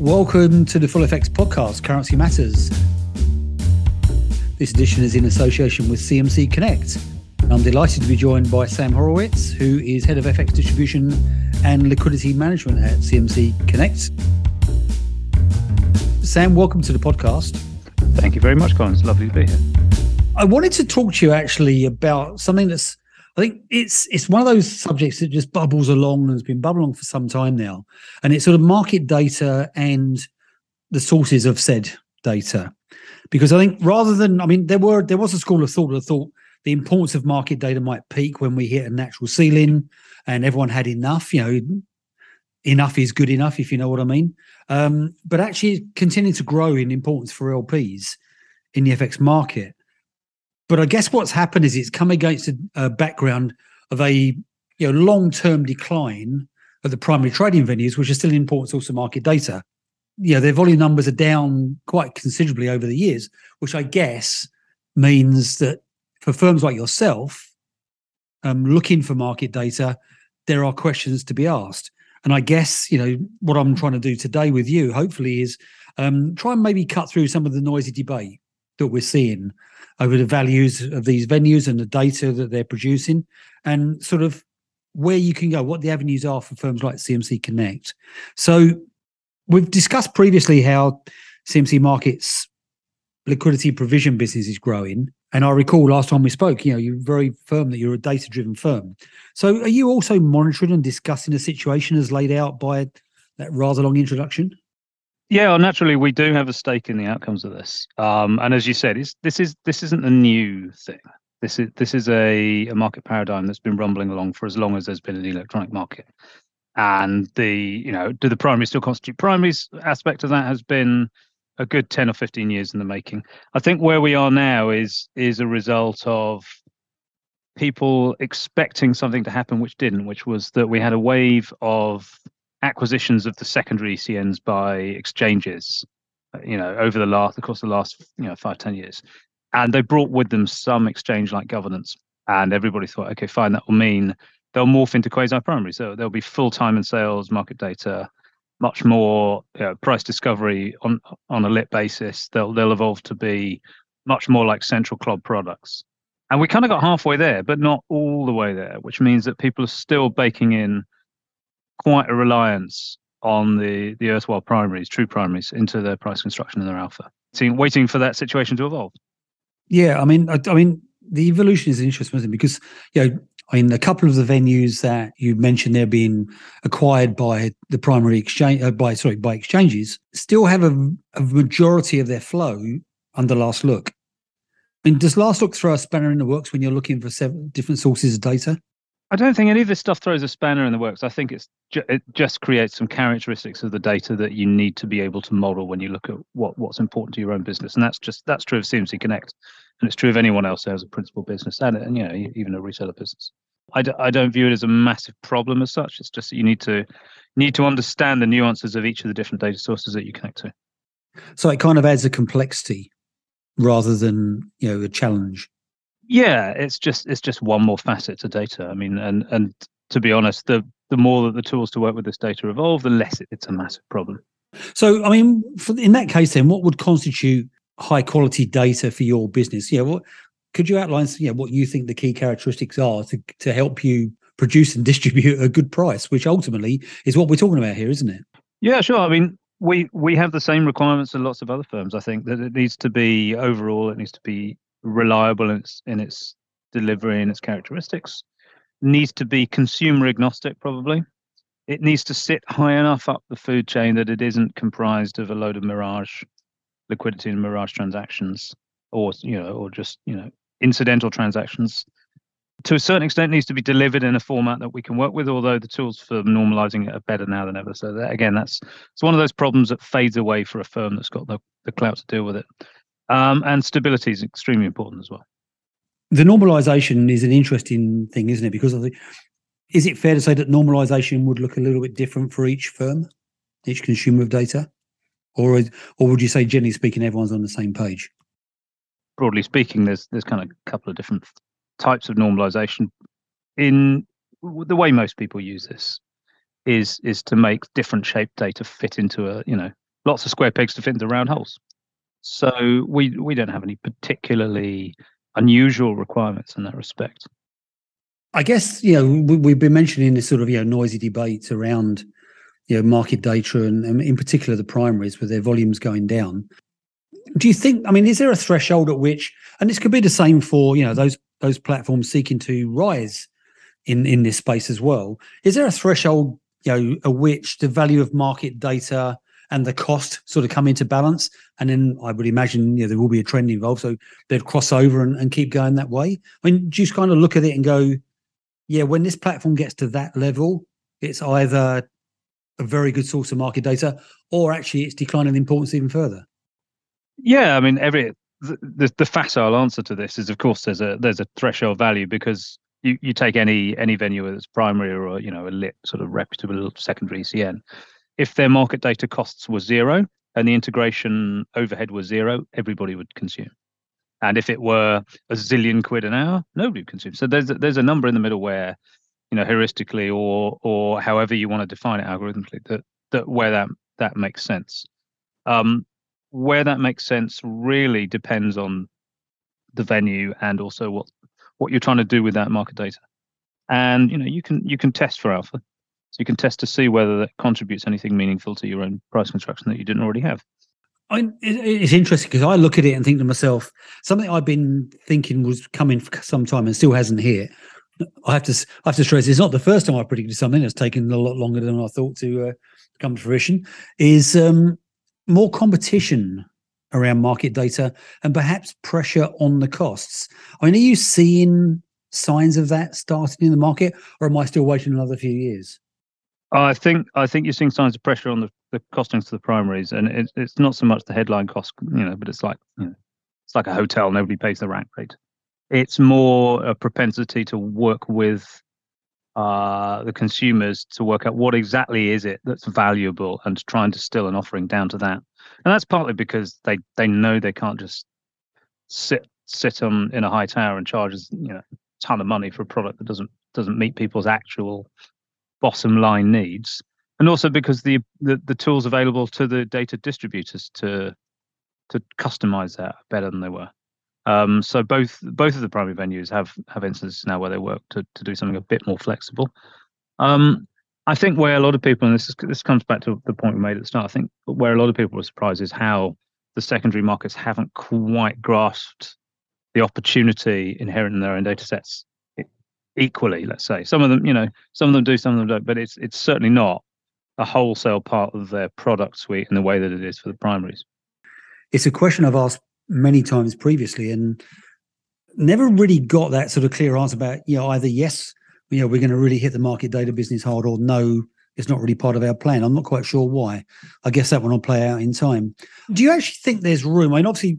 Welcome to the Full FX Podcast, Currency Matters. This edition is in association with CMC Connect. I'm delighted to be joined by Sam Horowitz, who is Head of FX Distribution and Liquidity Management at CMC Connect. Sam, welcome to the podcast. Thank you very much, Colin. It's lovely to be here. I wanted to talk to you actually about something that's, I think it's one of those subjects that just bubbles along and has been bubbling along for some time now. And it's sort of market data and the sources of said data. Because I think rather than, there was a school of thought that thought the importance of market data might peak when we hit a natural ceiling and everyone had enough, enough is good enough, if you know what I mean. But actually it continued to grow in importance for LPs in the FX market. But I guess what's happened is it's come against a background of a long-term decline of the primary trading venues, which are still an important source of market data. Their volume numbers are down quite considerably over the years, which I guess means that for firms like yourself, looking for market data, there are questions to be asked. And I guess, what I'm trying to do today with you, hopefully, is try and maybe cut through some of the noisy debate that we're seeing over the values of these venues and the data that they're producing, and sort of where you can go, what the avenues are for firms like CMC Connect. So we've discussed previously how CMC Markets' liquidity provision business is growing. And I recall last time we spoke, you're very firm that you're a data-driven firm. So are you also monitoring and discussing the situation as laid out by that rather long introduction? Yeah, well, naturally, we do have a stake in the outcomes of this. And as you said, this isn't a new thing. This is a market paradigm that's been rumbling along for as long as there's been an electronic market. And do the primaries still constitute primaries aspect of that has been a good 10 or 15 years in the making. I think where we are now is a result of people expecting something to happen which didn't, which was that we had a wave of acquisitions of the secondary ECNs by exchanges, over the course of the last 5-10 years, and they brought with them some exchange-like governance. And everybody thought, okay, fine, that will mean they'll morph into quasi-primary. So there'll be full time and sales market data, much more price discovery on a lit basis. They'll evolve to be much more like central club products. And we kind of got halfway there, but not all the way there, which means that people are still baking in quite a reliance on the erstwhile primaries, true primaries, into their price construction and their alpha. So waiting for that situation to evolve. Yeah, I mean, the evolution is interesting, isn't it? Because a couple of the venues that you mentioned there being acquired by the primary exchange, by exchanges, still have a majority of their flow under last look. I mean, does last look throw a spanner in the works when you're looking for 7 different sources of data? I don't think any of this stuff throws a spanner in the works. I think it just creates some characteristics of the data that you need to be able to model when you look at what's important to your own business. And that's true of CMC Connect, and it's true of anyone else who has a principal business and even a reseller business. I don't view it as a massive problem as such. It's just that you need to understand the nuances of each of the different data sources that you connect to. So it kind of adds a complexity rather than a challenge. Yeah, it's just one more facet to data. I mean, and to be honest, the more that the tools to work with this data evolve, the less it's a massive problem. So, I mean, in that case, then, what would constitute high quality data for your business? Could you outline? What you think the key characteristics are to help you produce and distribute a good price, which ultimately is what we're talking about here, isn't it? Yeah, sure. I mean, we have the same requirements that lots of other firms. I think that it needs to be reliable in its delivery and its characteristics. Needs to be consumer agnostic, probably. It needs to sit high enough up the food chain that it isn't comprised of a load of mirage liquidity and mirage transactions, or just incidental transactions. To a certain extent, it needs to be delivered in a format that we can work with, although the tools for normalizing it are better now than ever. So that, again, it's one of those problems that fades away for a firm that's got the clout to deal with it. And stability is extremely important as well. The normalization is an interesting thing, isn't it? Because is it fair to say that normalization would look a little bit different for each firm, each consumer of data? Or would you say, generally speaking, everyone's on the same page? Broadly speaking, there's kind of a couple of different types of normalization. In the way most people use this is to make different shaped data fit into a lots of square pegs to fit into round holes. So we don't have any particularly unusual requirements in that respect. I guess, you know, we've been mentioning this sort of, you know, noisy debates around, you know, market data and in particular the primaries with their volumes going down. Do you think, I mean, is there a threshold at which, and this could be the same for, you know, those platforms seeking to rise in this space as well, is there a threshold, you know, at which the value of market data and the cost sort of come into balance? And then I would imagine, you know, there will be a trend involved, so they'd cross over and keep going that way. I mean, do you just kind of look at it and go, yeah, when this platform gets to that level, it's either a very good source of market data or actually it's declining in importance even further? Yeah, I mean, the facile answer to this is, of course, there's a threshold value, because you take any venue, whether it's primary or, you know, a lit sort of reputable secondary ECN. If their market data costs were zero and the integration overhead was zero, everybody would consume. And if it were a zillion quid an hour, nobody would consume. So there's a number in the middle where, you know, heuristically or however you want to define it algorithmically, that makes sense. Where that makes sense really depends on the venue and also what you're trying to do with that market data. And, you know, you can test for alpha. So you can test to see whether that contributes anything meaningful to your own price construction that you didn't already have. It's interesting because I look at it and think to myself, something I've been thinking was coming for some time and still hasn't here. I have to stress, it's not the first time I predicted something that's taken a lot longer than I thought to come to fruition, is more competition around market data and perhaps pressure on the costs. I mean, are you seeing signs of that starting in the market, or am I still waiting another few years? I think you're seeing signs of pressure on the costings to the primaries, and it's not so much the headline cost, you know, but it's like, you know, it's like a hotel, nobody pays the rack rate. It's more a propensity to work with the consumers to work out what exactly is it that's valuable and to try and distill an offering down to that. And that's partly because they know they can't just sit in a high tower and charge, you know, a ton of money for a product that doesn't meet people's actual bottom line needs, and also because the tools available to the data distributors to customize that are better than they were. So both of the primary venues have instances now where they work to do something a bit more flexible. I think where a lot of people, and this comes back to the point we made at the start, I think where a lot of people were surprised is how the secondary markets haven't quite grasped the opportunity inherent in their own data sets equally, let's say. Some of them, you know, some of them do, some of them don't, but it's certainly not a wholesale part of their product suite in the way that it is for the primaries. It's a question I've asked many times previously and never really got that sort of clear answer about, you know, either yes, you know, we're going to really hit the market data business hard, or no, it's not really part of our plan. I'm not quite sure why. I guess that one will play out in time. Do you actually think there's room? I mean, obviously,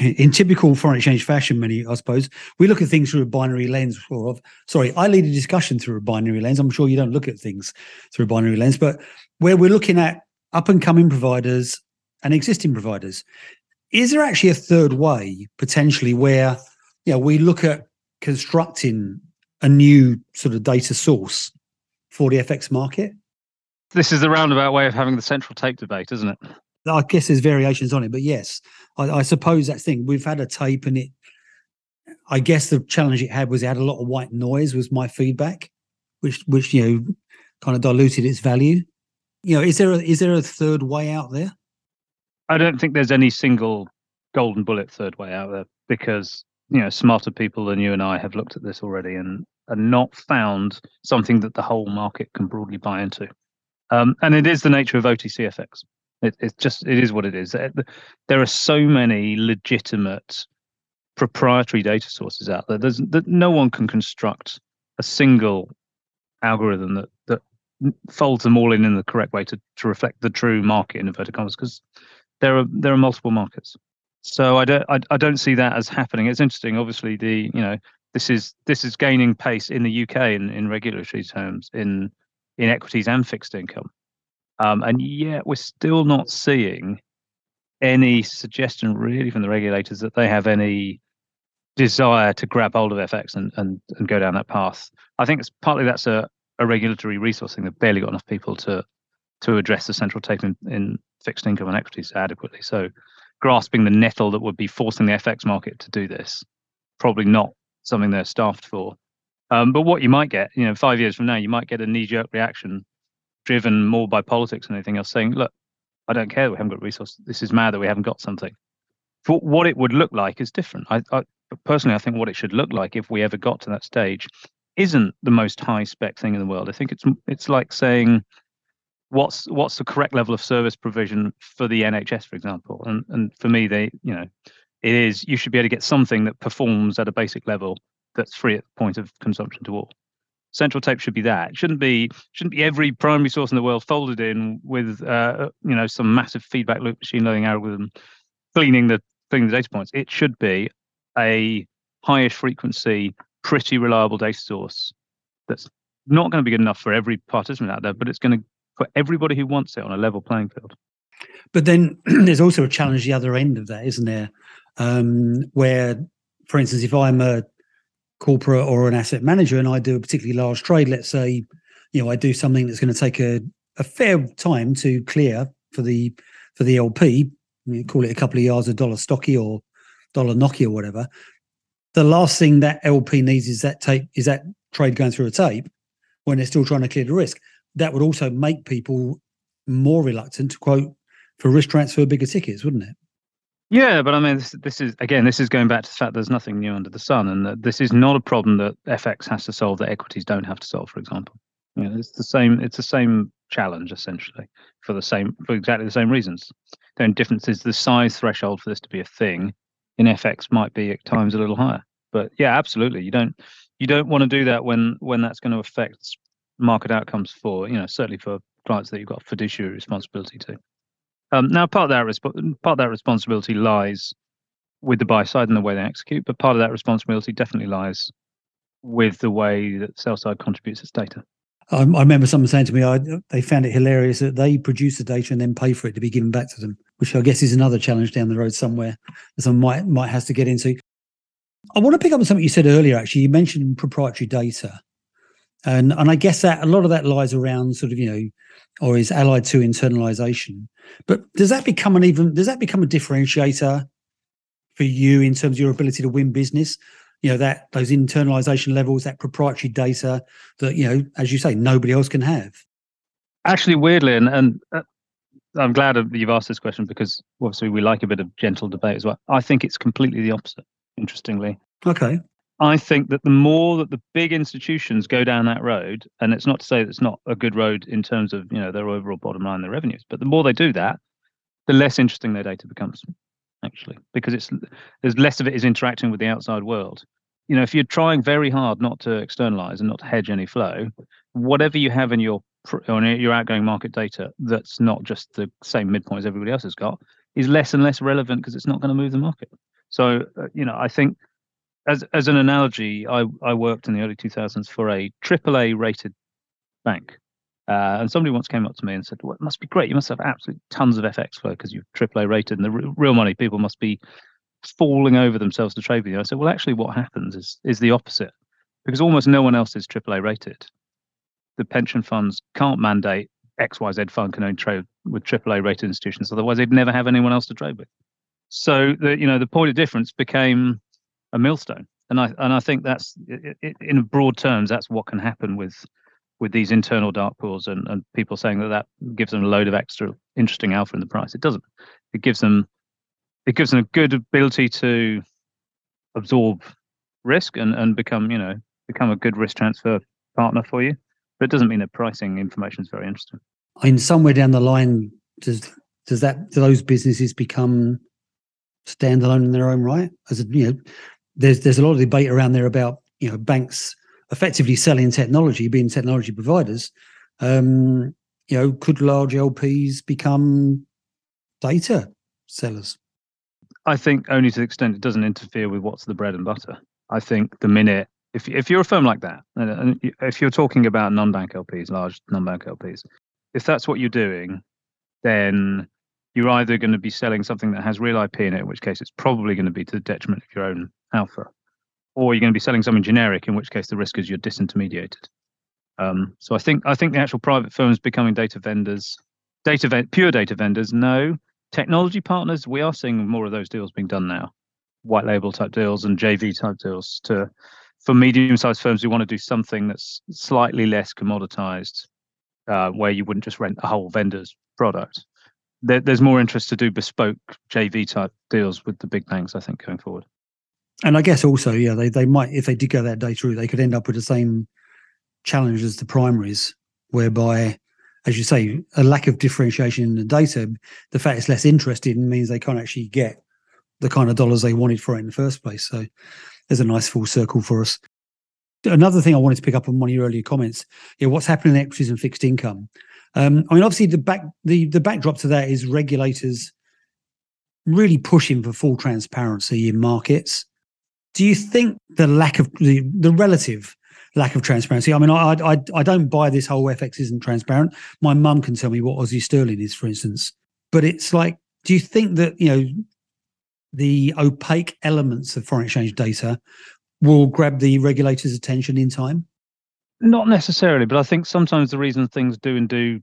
in typical foreign exchange fashion, I suppose, we look at things through a binary lens. I lead a discussion through a binary lens. I'm sure you don't look at things through a binary lens, but where we're looking at up-and-coming providers and existing providers, is there actually a third way, potentially, where, you know, we look at constructing a new sort of data source for the FX market? This is the roundabout way of having the central tape debate, isn't it? I guess there's variations on it, but yes, I suppose that's the thing. We've had a tape, and it, I guess the challenge it had was it had a lot of white noise, was my feedback, which you know, kind of diluted its value. You know, is there a third way out there? I don't think there's any single golden bullet third way out there, because, you know, smarter people than you and I have looked at this already and not found something that the whole market can broadly buy into. And it is the nature of OTC FX. It is what it is. There are so many legitimate proprietary data sources out there. No one can construct a single algorithm that folds them all in the correct way to reflect the true market, in inverted commas, because there are multiple markets. So I don't see that as happening. It's interesting. Obviously, this is gaining pace in the UK in regulatory terms in equities and fixed income. And yet we're still not seeing any suggestion really from the regulators that they have any desire to grab hold of FX and go down that path. I think it's partly that's a regulatory resource thing. They've barely got enough people to to address the central tape in fixed income and equities adequately. So grasping the nettle that would be forcing the FX market to do this, probably not something they're staffed for. But what you might get, 5 years from now, you might get a knee-jerk reaction driven more by politics than anything else, saying, look, I don't care that we haven't got resources. This is mad that we haven't got something. But what it would look like is different. Personally, I think what it should look like, if we ever got to that stage, isn't the most high-spec thing in the world. I think it's like saying, what's the correct level of service provision for the NHS, for example? And for me, you should be able to get something that performs at a basic level that's free at the point of consumption to all. Central tape should be that. It shouldn't be every primary source in the world folded in with some massive feedback loop machine learning algorithm cleaning the data points. It should be a high-ish frequency, pretty reliable data source that's not going to be good enough for every participant out there, but it's going to put everybody who wants it on a level playing field. But then there's also a challenge the other end of that, isn't there? Where, for instance, if I'm a corporate or an asset manager and I do a particularly large trade, let's say, I do something that's going to take a fair time to clear for the LP, call it a couple of yards of dollar stocky or dollar knocky or whatever. The last thing that LP needs is that trade going through a tape when they're still trying to clear the risk. That would also make people more reluctant to quote for risk transfer bigger tickets, wouldn't it? Yeah, but I mean, this is going back to the fact there's nothing new under the sun, and that this is not a problem that FX has to solve that equities don't have to solve, for example. It's the same challenge essentially for exactly the same reasons. The only difference is the size threshold for this to be a thing in FX might be at times a little higher. But yeah, absolutely, you don't want to do that when that's going to affect market outcomes for certainly for clients that you've got fiduciary responsibility to. Now, part of that responsibility lies with the buy side and the way they execute, but part of that responsibility definitely lies with the way that sell side contributes its data. I remember someone saying to me, they found it hilarious that they produce the data and then pay for it to be given back to them, which I guess is another challenge down the road somewhere that someone might has to get into. I want to pick up on something you said earlier. Actually, you mentioned proprietary data, and I guess that a lot of that lies around sort of or is allied to internalization. But does that become a differentiator for you in terms of your ability to win business? That those internalization levels, that proprietary data that, as you say, nobody else can have. Actually, weirdly, and I'm glad you've asked this question because obviously we like a bit of gentle debate as well. I think it's completely the opposite, interestingly. Okay. I think that the more that the big institutions go down that road, and it's not to say that it's not a good road in terms of their overall bottom line, their revenues, but the more they do that, the less interesting their data becomes, actually, because there's less of it is interacting with the outside world. If you're trying very hard not to externalize and not to hedge any flow, whatever you have in your outgoing market data that's not just the same midpoint as everybody else has got is less and less relevant because it's not going to move the market. So, I think. As an analogy, I worked in the early 2000s for a AAA-rated bank, and somebody once came up to me and said, "Well, it must be great. You must have absolute tons of FX flow because you're AAA-rated, and the real money people must be falling over themselves to trade with you." I said, "Well, actually, what happens is the opposite, because almost no one else is AAA-rated. The pension funds can't mandate XYZ fund can only trade with AAA-rated institutions, otherwise they'd never have anyone else to trade with." So the point of difference became a millstone, and I think that's it, in broad terms. That's what can happen with these internal dark pools and people saying that gives them a load of extra interesting alpha in the price. It doesn't. It gives them a good ability to absorb risk and become a good risk transfer partner for you. But it doesn't mean that pricing information is very interesting. In somewhere down the line, do those businesses become standalone in their own right? As There's a lot of debate around there about banks effectively selling technology, being technology providers. Could large LPs become data sellers? I think only to the extent it doesn't interfere with what's the bread and butter. I think the minute if you're a firm like that, and if you're talking about non-bank LPs, large non-bank LPs, if that's what you're doing, then you're either going to be selling something that has real IP in it, in which case it's probably going to be to the detriment of your own alpha, or you're going to be selling something generic, in which case the risk is you're disintermediated. So I think the actual private firms becoming data vendors Pure data vendors, no. Technology partners, we are seeing more of those deals being done now. White label type deals and JV type deals for medium-sized firms who want to do something that's slightly less commoditized, where you wouldn't just rent a whole vendor's product. There's more interest to do bespoke JV type deals with the big banks, I think, going forward. And I guess also, yeah, they might, if they did go that data route, they could end up with the same challenge as the primaries, whereby, as you say, a lack of differentiation in the data, the fact it's less interested means they can't actually get the kind of dollars they wanted for it in the first place. So there's a nice full circle for us. Another thing I wanted to pick up on one of your earlier comments, what's happening in equities and fixed income? I mean, obviously, the backdrop to that is regulators really pushing for full transparency in markets. Do you think the lack of the relative lack of transparency? I mean, I don't buy this whole FX isn't transparent. My mum can tell me what Aussie sterling is, for instance. But it's like, do you think that the opaque elements of foreign exchange data will grab the regulators' attention in time? Not necessarily, but I think sometimes the reason things do and do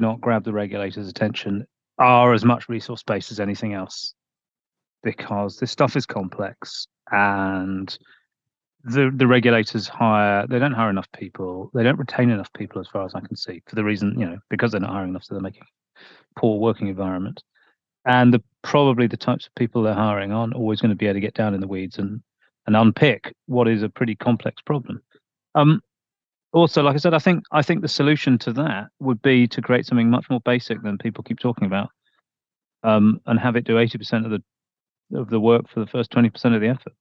not grab the regulators' attention are as much resource-based as anything else, because this stuff is complex and the regulators don't hire enough people, they don't retain enough people as far as I can see, for the reason, because they're not hiring enough, so they're making poor working environment. And probably the types of people they're hiring aren't always going to be able to get down in the weeds and unpick what is a pretty complex problem. Also, like I said, I think the solution to that would be to create something much more basic than people keep talking about, and have it do 80% of the work for the first 20% of the effort.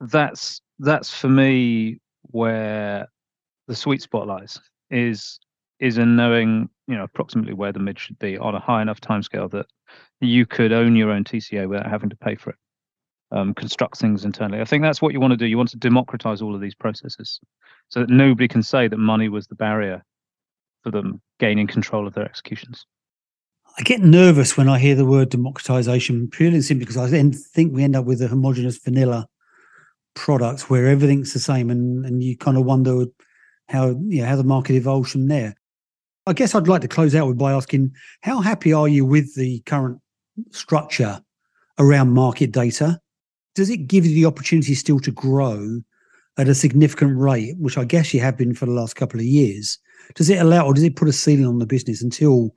That's for me where the sweet spot lies, is in knowing approximately where the mid should be on a high enough timescale that you could own your own TCA without having to pay for it. Construct things internally. I think that's what you want to do. You want to democratize all of these processes so that nobody can say that money was the barrier for them gaining control of their executions. I get nervous when I hear the word democratization, purely and simply because I then think we end up with a homogenous vanilla product where everything's the same, and you kind of wonder how the market evolves from there. I guess I'd like to close out by asking, how happy are you with the current structure around market data? Does it give you the opportunity still to grow at a significant rate, which I guess you have been for the last couple of years? Does it allow, or does it put a ceiling on the business until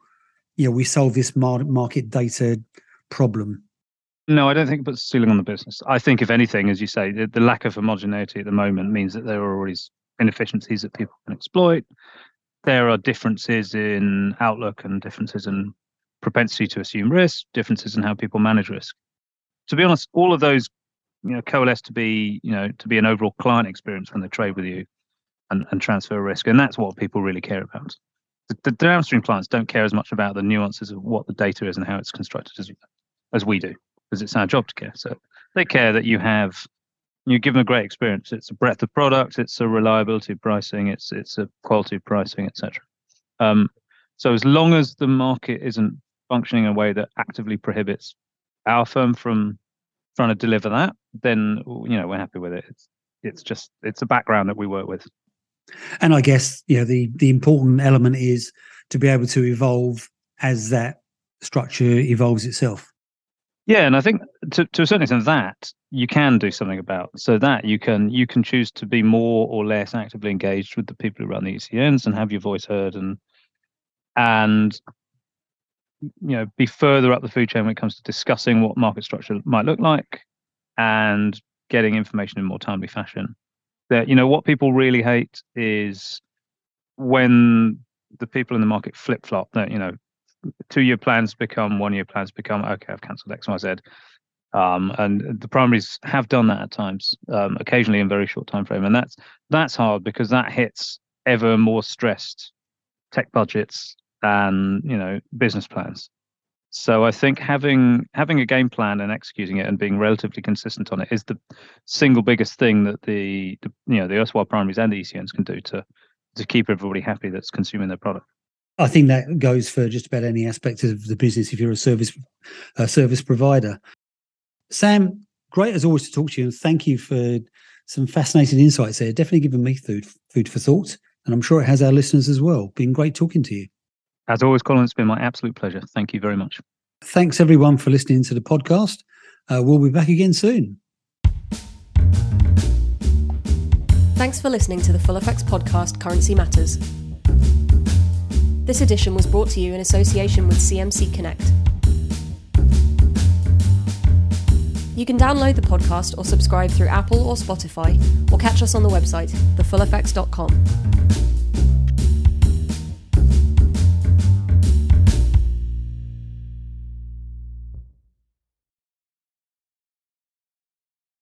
we solve this market data problem? No, I don't think it puts a ceiling on the business. I think, if anything, as you say, the lack of homogeneity at the moment means that there are always inefficiencies that people can exploit. There are differences in outlook and differences in propensity to assume risk, differences in how people manage risk. To be honest, all of those coalesce to be, an overall client experience when they trade with you and transfer risk. And that's what people really care about. The downstream clients don't care as much about the nuances of what the data is and how it's constructed as we do, because it's our job to care. So they care that you give them a great experience. It's a breadth of product, it's a reliability of pricing, it's a quality of pricing, etc. So as long as the market isn't functioning in a way that actively prohibits our firm from trying to deliver that, then we're happy with it. It's a background that we work with. And I guess the important element is to be able to evolve as that structure evolves itself. Yeah, and I think to a certain extent that you can do something about, so that you can choose to be more or less actively engaged with the people who run the ECNs and have your voice heard and be further up the food chain when it comes to discussing what market structure might look like and getting information in more timely fashion. That what people really hate is when the people in the market flip-flop, that 2-year plans become 1-year plans become, okay, I've cancelled XYZ. And the primaries have done that at times, occasionally in very short time frame. And that's hard, because that hits ever more stressed tech budgets and business plans. So I think having a game plan and executing it and being relatively consistent on it is the single biggest thing that the erstwhile primaries and the ECNs can do to keep everybody happy that's consuming their product. I think that goes for just about any aspect of the business if you're a service provider. Sam, great as always to talk to you, and thank you for some fascinating insights there. Definitely given me food for thought, and I'm sure it has our listeners as well. Been great talking to you. As always, Colin, it's been my absolute pleasure. Thank you very much. Thanks, everyone, for listening to the podcast. We'll be back again soon. Thanks for listening to the Full FX podcast, Currency Matters. This edition was brought to you in association with CMC Connect. You can download the podcast or subscribe through Apple or Spotify, or catch us on the website, thefullfx.com.